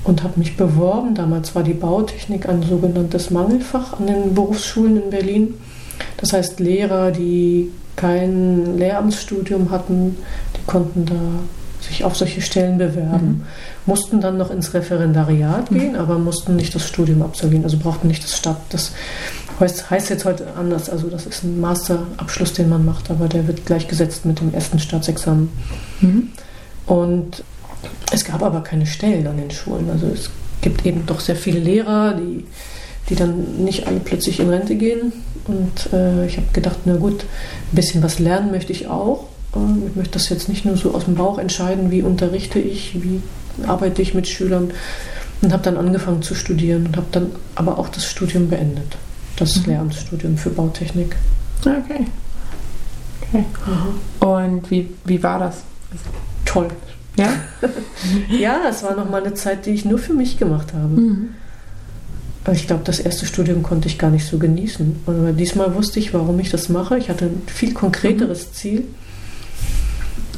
Und habe mich beworben. Damals war die Bautechnik ein sogenanntes Mangelfach an den Berufsschulen in Berlin. Das heißt, Lehrer, die kein Lehramtsstudium hatten, die konnten da sich auf solche Stellen bewerben. Mhm. Mussten dann noch ins Referendariat mhm. gehen, aber mussten nicht das Studium absolvieren. Also brauchten nicht das Stadt, das heißt, heißt jetzt heute anders. Also das ist ein Masterabschluss, den man macht, aber der wird gleichgesetzt mit dem ersten Staatsexamen. Mhm. Und es gab aber keine Stellen an den Schulen. Also es gibt eben doch sehr viele Lehrer, die, die dann nicht alle plötzlich in Rente gehen. Und äh, ich habe gedacht, na gut, ein bisschen was lernen möchte ich auch. Ich möchte das jetzt nicht nur so aus dem Bauch entscheiden, wie unterrichte ich, wie arbeite ich mit Schülern. Und habe dann angefangen zu studieren und habe dann aber auch das Studium beendet. Das mhm. Lehramtsstudium für Bautechnik. Okay. Okay. Mhm. Und wie, wie war das? Toll. Ja? Ja, es war nochmal eine Zeit, die ich nur für mich gemacht habe. Mhm. Ich glaube, das erste Studium konnte ich gar nicht so genießen. Aber diesmal wusste ich, warum ich das mache. Ich hatte ein viel konkreteres mhm. Ziel.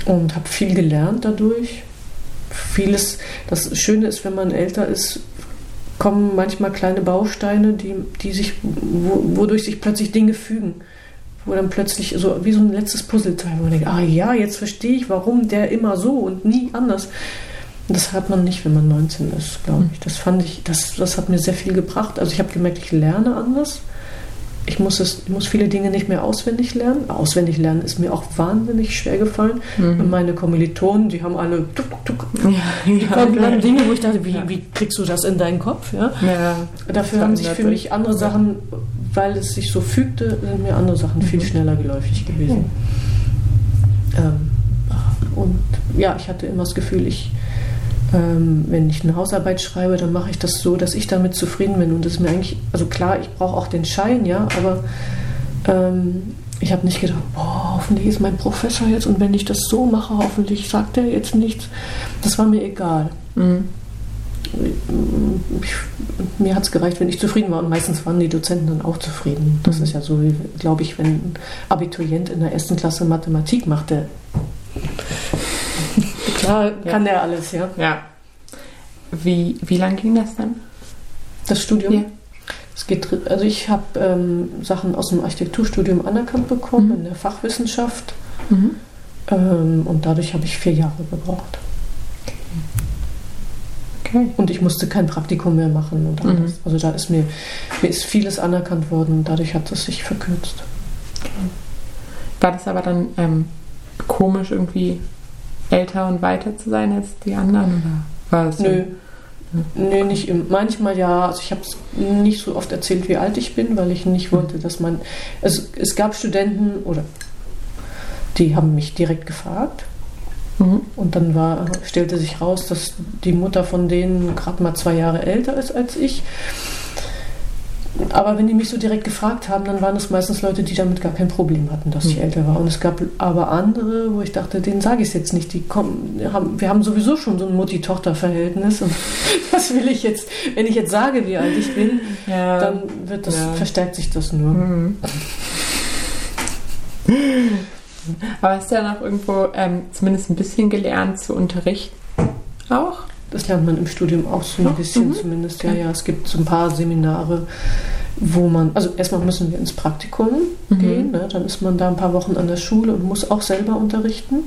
Und habe viel gelernt dadurch. Vieles, das Schöne ist, wenn man älter ist, kommen manchmal kleine Bausteine, die, die sich, wo, wodurch sich plötzlich Dinge fügen. Wo dann plötzlich, so wie so ein letztes Puzzleteil, wo man denkt, ah ja, jetzt verstehe ich, warum der immer so und nie anders. Das hat man nicht, wenn man neunzehn ist, glaube ich. Das fand ich, das, das hat mir sehr viel gebracht. Also ich habe gemerkt, ich lerne anders. Ich muss, es, ich muss viele Dinge nicht mehr auswendig lernen. Auswendig lernen ist mir auch wahnsinnig schwer gefallen. Mhm. Und meine Kommilitonen, die haben alle tuk, tuk, tuk. Ja, die konnten ja, ja. Dinge, wo ich dachte, wie, wie kriegst du das in deinen Kopf? Ja? Ja, dafür haben sich für mich andere ja. Sachen, weil es sich so fügte, sind mir andere Sachen mhm. viel schneller geläufig gewesen. Mhm. Ähm, und ja, ich hatte immer das Gefühl, ich... wenn ich eine Hausarbeit schreibe, dann mache ich das so, dass ich damit zufrieden bin. Und das ist mir eigentlich, also klar, ich brauche auch den Schein, ja, aber ähm, ich habe nicht gedacht, boah, hoffentlich ist mein Professor jetzt und wenn ich das so mache, hoffentlich sagt er jetzt nichts. Das war mir egal. Mhm. Ich, mir hat es gereicht, wenn ich zufrieden war. Und meistens waren die Dozenten dann auch zufrieden. Das mhm. ist ja so, glaube ich, wenn ein Abiturient in der ersten Klasse Mathematik macht, der Klar, kann ja. er alles, ja. ja. Wie, wie lang ging das dann? Das Studium? Ja. Das geht, also ich habe ähm, Sachen aus dem Architekturstudium anerkannt bekommen, mhm. in der Fachwissenschaft. Mhm. Ähm, und dadurch habe ich vier Jahre gebraucht. Okay. Mhm. Und ich musste kein Praktikum mehr machen und alles. Mhm. Also da ist mir, mir ist vieles anerkannt worden und dadurch hat es sich verkürzt. Okay. War das aber dann ähm, komisch, irgendwie älter und weiter zu sein als die anderen? Oder war es Nö. Nee, nicht im, manchmal ja. Also ich habe es nicht so oft erzählt, wie alt ich bin, weil ich nicht wollte, dass man... Es, es gab Studenten, oder die haben mich direkt gefragt. Mhm. Und dann war, stellte sich raus, dass die Mutter von denen gerade mal zwei Jahre älter ist als ich. Aber wenn die mich so direkt gefragt haben, dann waren es meistens Leute, die damit gar kein Problem hatten, dass ich älter war. Und es gab aber andere, wo ich dachte, denen sage ich es jetzt nicht. Die kommen, haben, wir haben sowieso schon so ein Mutti-Tochter-Verhältnis. Und was will ich jetzt, wenn ich jetzt sage, wie alt ich bin, ja, dann wird das, ja. verstärkt sich das nur. Mhm. Aber hast du ja noch irgendwo ähm, zumindest ein bisschen gelernt zu unterrichten auch? Das lernt man im Studium auch so ein bisschen, mhm. zumindest. Ja, ja, es gibt so ein paar Seminare, wo man, also erstmal müssen wir ins Praktikum mhm. gehen, ne? Dann ist man da ein paar Wochen an der Schule und muss auch selber unterrichten.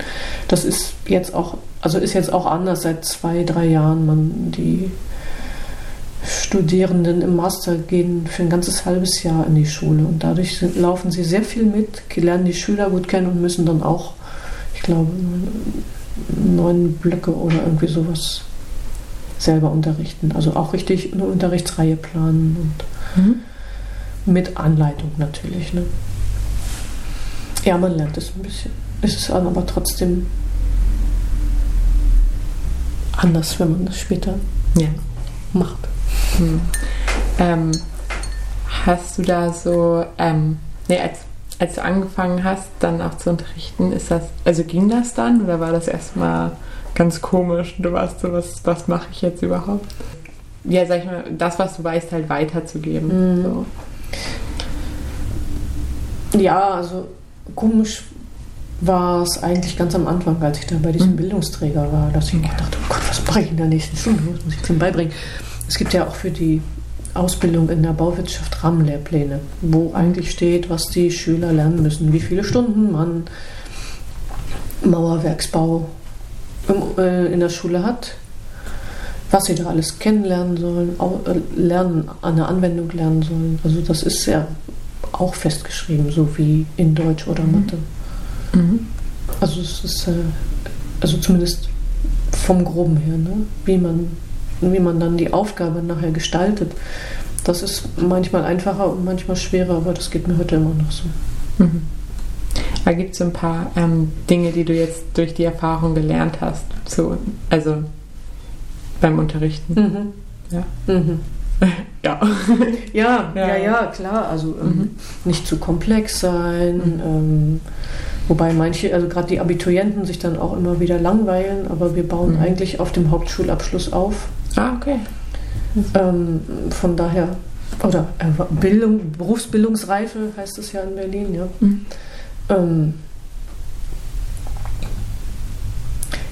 Das ist jetzt auch, also ist jetzt auch anders, seit zwei, drei Jahren. Man, die Studierenden im Master gehen für ein ganzes halbes Jahr in die Schule und dadurch sind, laufen sie sehr viel mit, lernen die Schüler gut kennen und müssen dann auch, ich glaube, neun Blöcke oder irgendwie sowas selber unterrichten, also auch richtig eine Unterrichtsreihe planen und mhm. mit Anleitung natürlich. Ne? Ja, man lernt es ein bisschen. Es ist aber trotzdem anders, wenn man das später ja. macht. Mhm. Ähm, hast du da so, ähm, nee, als, als du angefangen hast, dann auch zu unterrichten, ist das, also ging das dann oder war das erstmal ganz komisch, du warst so, was, was mache ich jetzt überhaupt? Ja, sag ich mal, das, was du weißt, halt weiterzugeben. Mhm. So. Ja, also komisch war es eigentlich ganz am Anfang, als ich dann bei diesem mhm. Bildungsträger war, dass ich gedacht habe, oh Gott, was mache ich in der nächsten Stunde? Was muss ich dem beibringen? Es gibt ja auch für die Ausbildung in der Bauwirtschaft Rahmenlehrpläne, wo eigentlich steht, was die Schüler lernen müssen, wie viele Stunden man Mauerwerksbau in der Schule hat, was sie da alles kennenlernen sollen, lernen, an der Anwendung lernen sollen. Also das ist ja auch festgeschrieben, so wie in Deutsch oder Mathe. Mhm. Also es ist, also zumindest vom Groben her, ne? wie man, wie man dann die Aufgabe nachher gestaltet, das ist manchmal einfacher und manchmal schwerer, aber das geht mir heute immer noch so. Mhm. Da gibt es so ein paar ähm, Dinge, die du jetzt durch die Erfahrung gelernt hast, so, also beim Unterrichten. Mhm. Ja. Mhm. ja. ja, ja, ja, klar. Also ähm, mhm. nicht zu komplex sein, mhm. ähm, wobei manche, also gerade die Abiturienten sich dann auch immer wieder langweilen, aber wir bauen mhm. eigentlich auf dem Hauptschulabschluss auf. Ah, okay. Mhm. Ähm, von daher, oder äh, Bildung, Berufsbildungsreife heißt es ja in Berlin, ja. Mhm.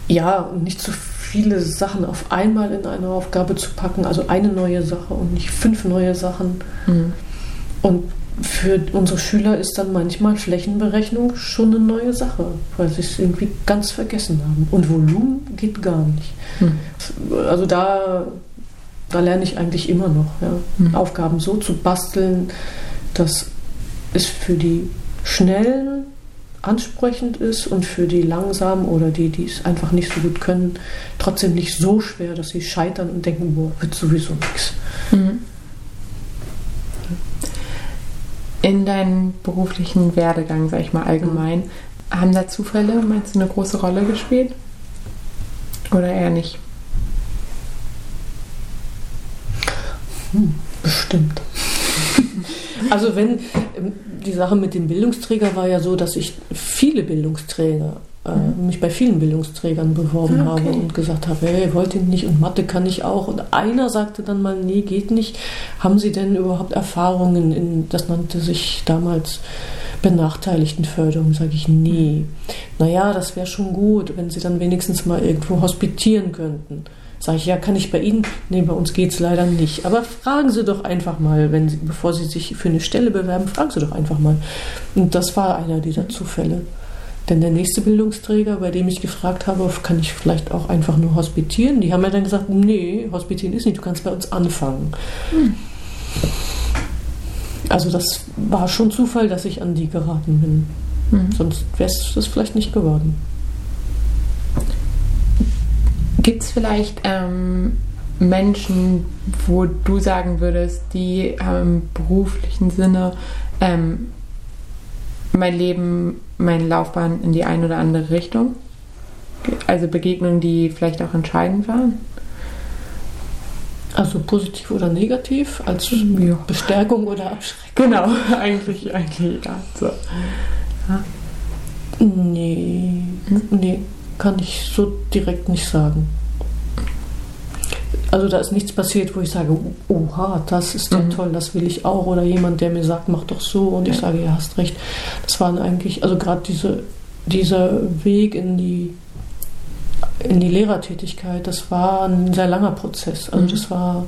Ja, und nicht zu viele Sachen auf einmal in eine Aufgabe zu packen, also eine neue Sache und nicht fünf neue Sachen. Mhm. Und für unsere Schüler ist dann manchmal Flächenberechnung schon eine neue Sache, weil sie es irgendwie ganz vergessen haben. Und Volumen geht gar nicht. Mhm. Also da, da lerne ich eigentlich immer noch, ja. mhm. Aufgaben so zu basteln, dass es für die schnell ansprechend ist und für die langsamen oder die, die es einfach nicht so gut können, trotzdem nicht so schwer, dass sie scheitern und denken, boah, wird sowieso nichts. Mhm. In deinem beruflichen Werdegang, sag ich mal allgemein, mhm. haben da Zufälle, meinst du, eine große Rolle gespielt? Oder eher nicht? Hm, bestimmt. Also wenn, die Sache mit dem Bildungsträger war ja so, dass ich viele Bildungsträger, äh, mich bei vielen Bildungsträgern beworben okay. habe und gesagt habe, hey, wollt ihr nicht und Mathe kann ich auch. Und einer sagte dann mal, nee, geht nicht. Haben Sie denn überhaupt Erfahrungen in, das nannte sich damals Benachteiligtenförderung, sage ich, nee. Naja, das wäre schon gut, wenn Sie dann wenigstens mal irgendwo hospitieren könnten. Sage ich, ja, kann ich bei Ihnen? Nee, bei uns geht es leider nicht. Aber fragen Sie doch einfach mal, wenn Sie, bevor Sie sich für eine Stelle bewerben, fragen Sie doch einfach mal. Und das war einer dieser Zufälle. Denn der nächste Bildungsträger, bei dem ich gefragt habe, kann ich vielleicht auch einfach nur hospitieren? Die haben ja dann gesagt, nee, hospitieren ist nicht, du kannst bei uns anfangen. Hm. Also das war schon Zufall, dass ich an die geraten bin. Hm. Sonst wäre es das vielleicht nicht geworden. Gibt es vielleicht ähm, Menschen, wo du sagen würdest, die ähm, im beruflichen Sinne ähm, mein Leben, meine Laufbahn in die eine oder andere Richtung? Also Begegnungen, die vielleicht auch entscheidend waren? Also positiv oder negativ, als ja. Bestärkung oder Abschreckung? Genau, eigentlich, eigentlich egal. So. Ja. Nee, nee, kann ich so direkt nicht sagen. Also da ist nichts passiert, wo ich sage, oha, das ist ja mhm. toll, das will ich auch. Oder jemand, der mir sagt, mach doch so. Und ich sage, ja, hast recht. Das waren eigentlich, also gerade diese, dieser Weg in die in die Lehrertätigkeit, das war ein sehr langer Prozess. Also das war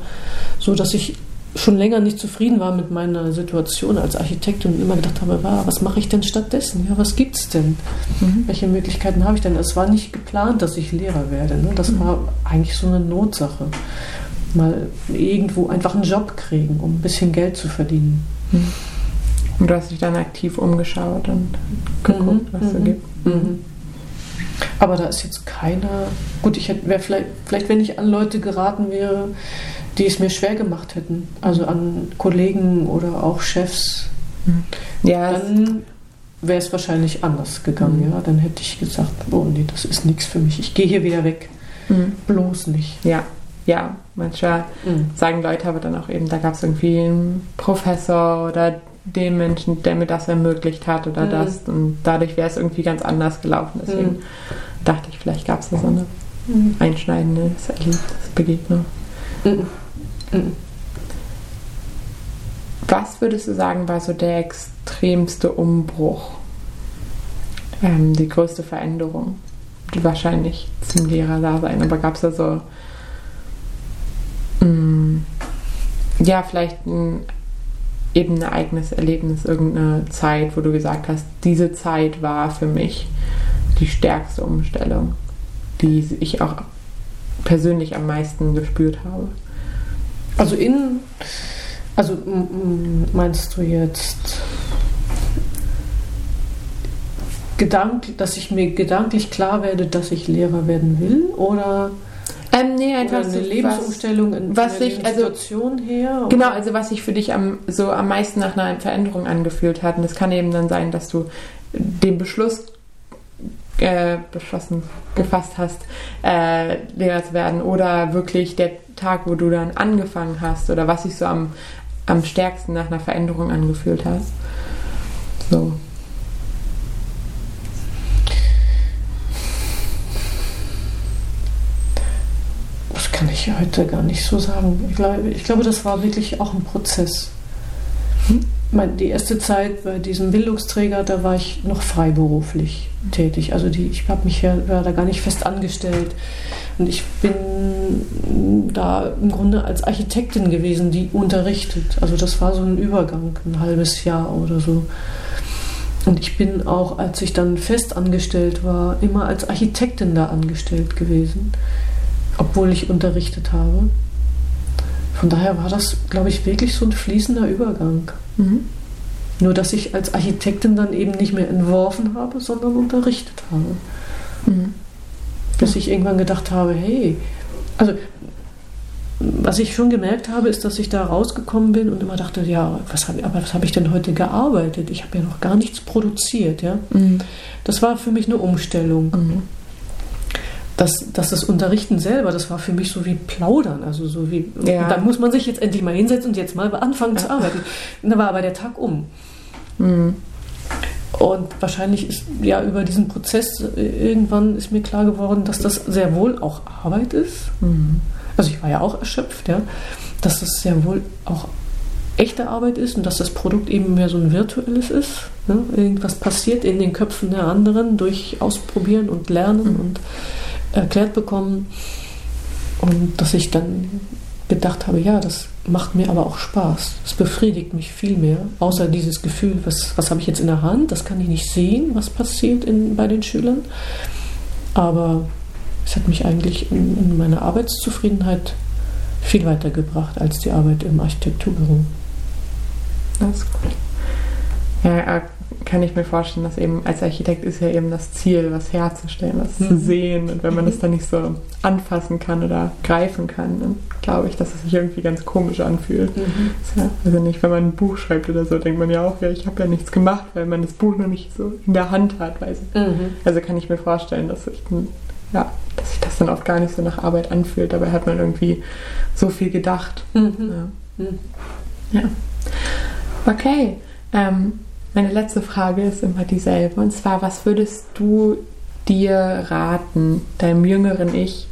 so, dass ich schon länger nicht zufrieden war mit meiner Situation als Architektin und immer gedacht habe, was mache ich denn stattdessen? Ja, was gibt's denn? Mhm. Welche Möglichkeiten habe ich denn? Es war nicht geplant, dass ich Lehrer werde. Ne? Das mhm. war eigentlich so eine Notsache. Mal irgendwo einfach einen Job kriegen, um ein bisschen Geld zu verdienen. Mhm. Und du hast dich dann aktiv umgeschaut und geguckt, mhm. was es mhm. so gibt. Mhm. Aber da ist jetzt keiner... Gut, ich hätte, wäre vielleicht, vielleicht, wenn ich an Leute geraten wäre, die es mir schwer gemacht hätten, also an Kollegen oder auch Chefs, ja, dann wäre es wahrscheinlich anders gegangen. Mhm. Ja, dann hätte ich gesagt, oh nee, das ist nichts für mich, ich gehe hier wieder weg. Mhm. Bloß nicht. Ja, ja, manchmal mhm. sagen Leute aber dann auch eben, da gab es irgendwie einen Professor oder den Menschen, der mir das ermöglicht hat oder mhm. das. Und dadurch wäre es irgendwie ganz anders gelaufen. Deswegen mhm. dachte ich, vielleicht gab es da so eine mhm. einschneidende Erlebnisbegegnung. Mhm. Mhm. Was würdest du sagen, war so der extremste Umbruch? Ähm, die größte Veränderung? Wahrscheinlich zum Lehrerdasein, aber gab es da so mh, ja, vielleicht ein eben ein eigenes Erlebnis, irgendeine Zeit, wo du gesagt hast, diese Zeit war für mich die stärkste Umstellung, die ich auch persönlich am meisten gespürt habe. Also in, also meinst du jetzt gedanklich, dass ich mir gedanklich klar werde, dass ich Lehrer werden will, oder? Ähm, nee, einfach so eine Lebensumstellung in der Situation her. Oder? Genau, also was sich für dich am, so am meisten nach einer Veränderung angefühlt hat. Und das kann eben dann sein, dass du den Beschluss äh, beschlossen, gefasst hast, äh, Lehrer zu werden. Oder wirklich der Tag, wo du dann angefangen hast. Oder was sich so am, am stärksten nach einer Veränderung angefühlt hat. So. Kann ich heute gar nicht so sagen. Ich glaube, ich glaube, das war wirklich auch ein Prozess. Die erste Zeit bei diesem Bildungsträger, da war ich noch freiberuflich tätig. Also die, ich habe mich ja war da gar nicht fest angestellt. Und ich bin da im Grunde als Architektin gewesen, die unterrichtet. Also das war so ein Übergang, ein halbes Jahr oder so. Und ich bin auch, als ich dann fest angestellt war, immer als Architektin da angestellt gewesen, obwohl ich unterrichtet habe. Von daher war das, glaube ich, wirklich so ein fließender Übergang. Mhm. Nur, dass ich als Architektin dann eben nicht mehr entworfen habe, sondern unterrichtet habe. Mhm. Bis ich irgendwann gedacht habe, hey, also was ich schon gemerkt habe, ist, dass ich da rausgekommen bin und immer dachte, ja, was hab, aber was habe ich denn heute gearbeitet? Ich habe ja noch gar nichts produziert. Ja? Mhm. Das war für mich eine Umstellung. Mhm. Das, das, das Unterrichten selber, das war für mich so wie Plaudern, also so wie, ja. Da muss man sich jetzt endlich mal hinsetzen und jetzt mal anfangen ja. zu arbeiten. Da war aber der Tag um. Mhm. Und wahrscheinlich ist ja über diesen Prozess irgendwann ist mir klar geworden, dass das sehr wohl auch Arbeit ist. Mhm. Also ich war ja auch erschöpft, ja, dass das sehr wohl auch echte Arbeit ist und dass das Produkt eben mehr so ein virtuelles ist. Ne? Irgendwas passiert in den Köpfen der anderen durch Ausprobieren und Lernen mhm. und erklärt bekommen und dass ich dann gedacht habe, ja, das macht mir aber auch Spaß. Es befriedigt mich viel mehr, außer dieses Gefühl, was, was habe ich jetzt in der Hand, das kann ich nicht sehen, was passiert in, bei den Schülern. Aber es hat mich eigentlich in, in meiner Arbeitszufriedenheit viel weitergebracht als die Arbeit im Architekturbüro. Das ist cool. Ja, kann ich mir vorstellen, dass eben als Architekt ist ja eben das Ziel, was herzustellen, das zu sehen. Und wenn man das dann nicht so anfassen kann oder greifen kann, dann glaube ich, dass es sich irgendwie ganz komisch anfühlt. Mhm. Also nicht, wenn man ein Buch schreibt oder so, denkt man ja auch, ja, ich habe ja nichts gemacht, weil man das Buch noch nicht so in der Hand hat. Weiß ich. Mhm. Also kann ich mir vorstellen, dass ich ein Ja, dass sich das dann oft gar nicht so nach Arbeit anfühlt. Dabei hat man irgendwie so viel gedacht. Mhm. Ja. Mhm. Ja. Okay. Ähm, meine letzte Frage ist immer dieselbe. Und zwar, was würdest du dir raten, deinem jüngeren Ich,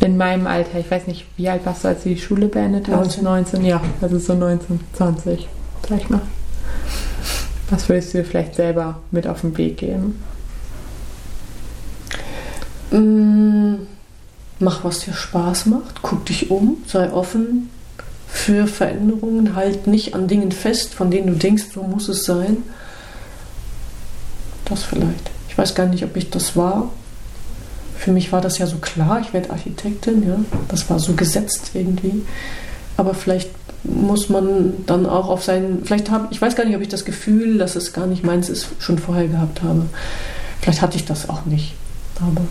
in meinem Alter? Ich weiß nicht, wie alt warst du, als du die Schule beendet hast? neunzehn, ja. Also so neunzehn, zwanzig vielleicht noch. Was würdest du dir vielleicht selber mit auf den Weg geben? Mach, was dir Spaß macht, guck dich um, sei offen für Veränderungen, halt nicht an Dingen fest, von denen du denkst, so muss es sein. Das vielleicht. Ich weiß gar nicht, ob ich das war. Für mich war das ja so klar, ich werde Architektin, ja. Das war so gesetzt irgendwie. Aber vielleicht muss man dann auch auf seinen, vielleicht habe, ich weiß gar nicht, ob ich das Gefühl, dass es gar nicht meins ist, schon vorher gehabt habe. Vielleicht hatte ich das auch nicht. Aber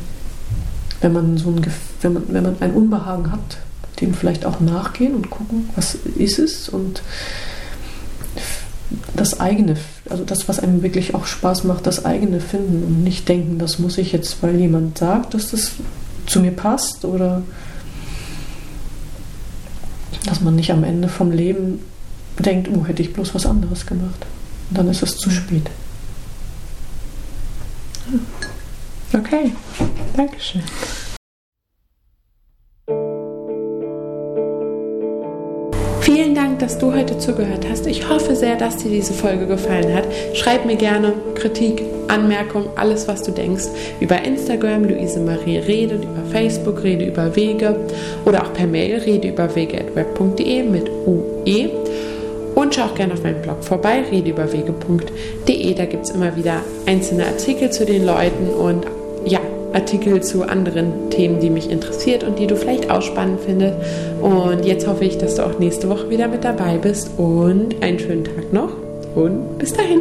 wenn man so ein wenn man, wenn man ein Unbehagen hat, dem vielleicht auch nachgehen und gucken, was ist es, und das eigene, also das, was einem wirklich auch Spaß macht, das eigene finden und nicht denken, das muss ich jetzt, weil jemand sagt, dass das zu mir passt, oder dass man nicht am Ende vom Leben denkt, oh, hätte ich bloß was anderes gemacht. Und dann ist es zu spät. Ja. Okay, Dankeschön. Vielen Dank, dass du heute zugehört hast. Ich hoffe sehr, dass dir diese Folge gefallen hat. Schreib mir gerne Kritik, Anmerkung, alles, was du denkst, über Instagram, Luise Marie redet, über Facebook, rede über Wege, oder auch per Mail, rede über wege at web punkt de mit U E. Und schau auch gerne auf meinem Blog vorbei, redeüberwege punkt de. Da gibt es immer wieder einzelne Artikel zu den Leuten und ja, Artikel zu anderen Themen, die mich interessiert und die du vielleicht auch spannend findest. Und jetzt hoffe ich, dass du auch nächste Woche wieder mit dabei bist. Und einen schönen Tag noch und bis dahin.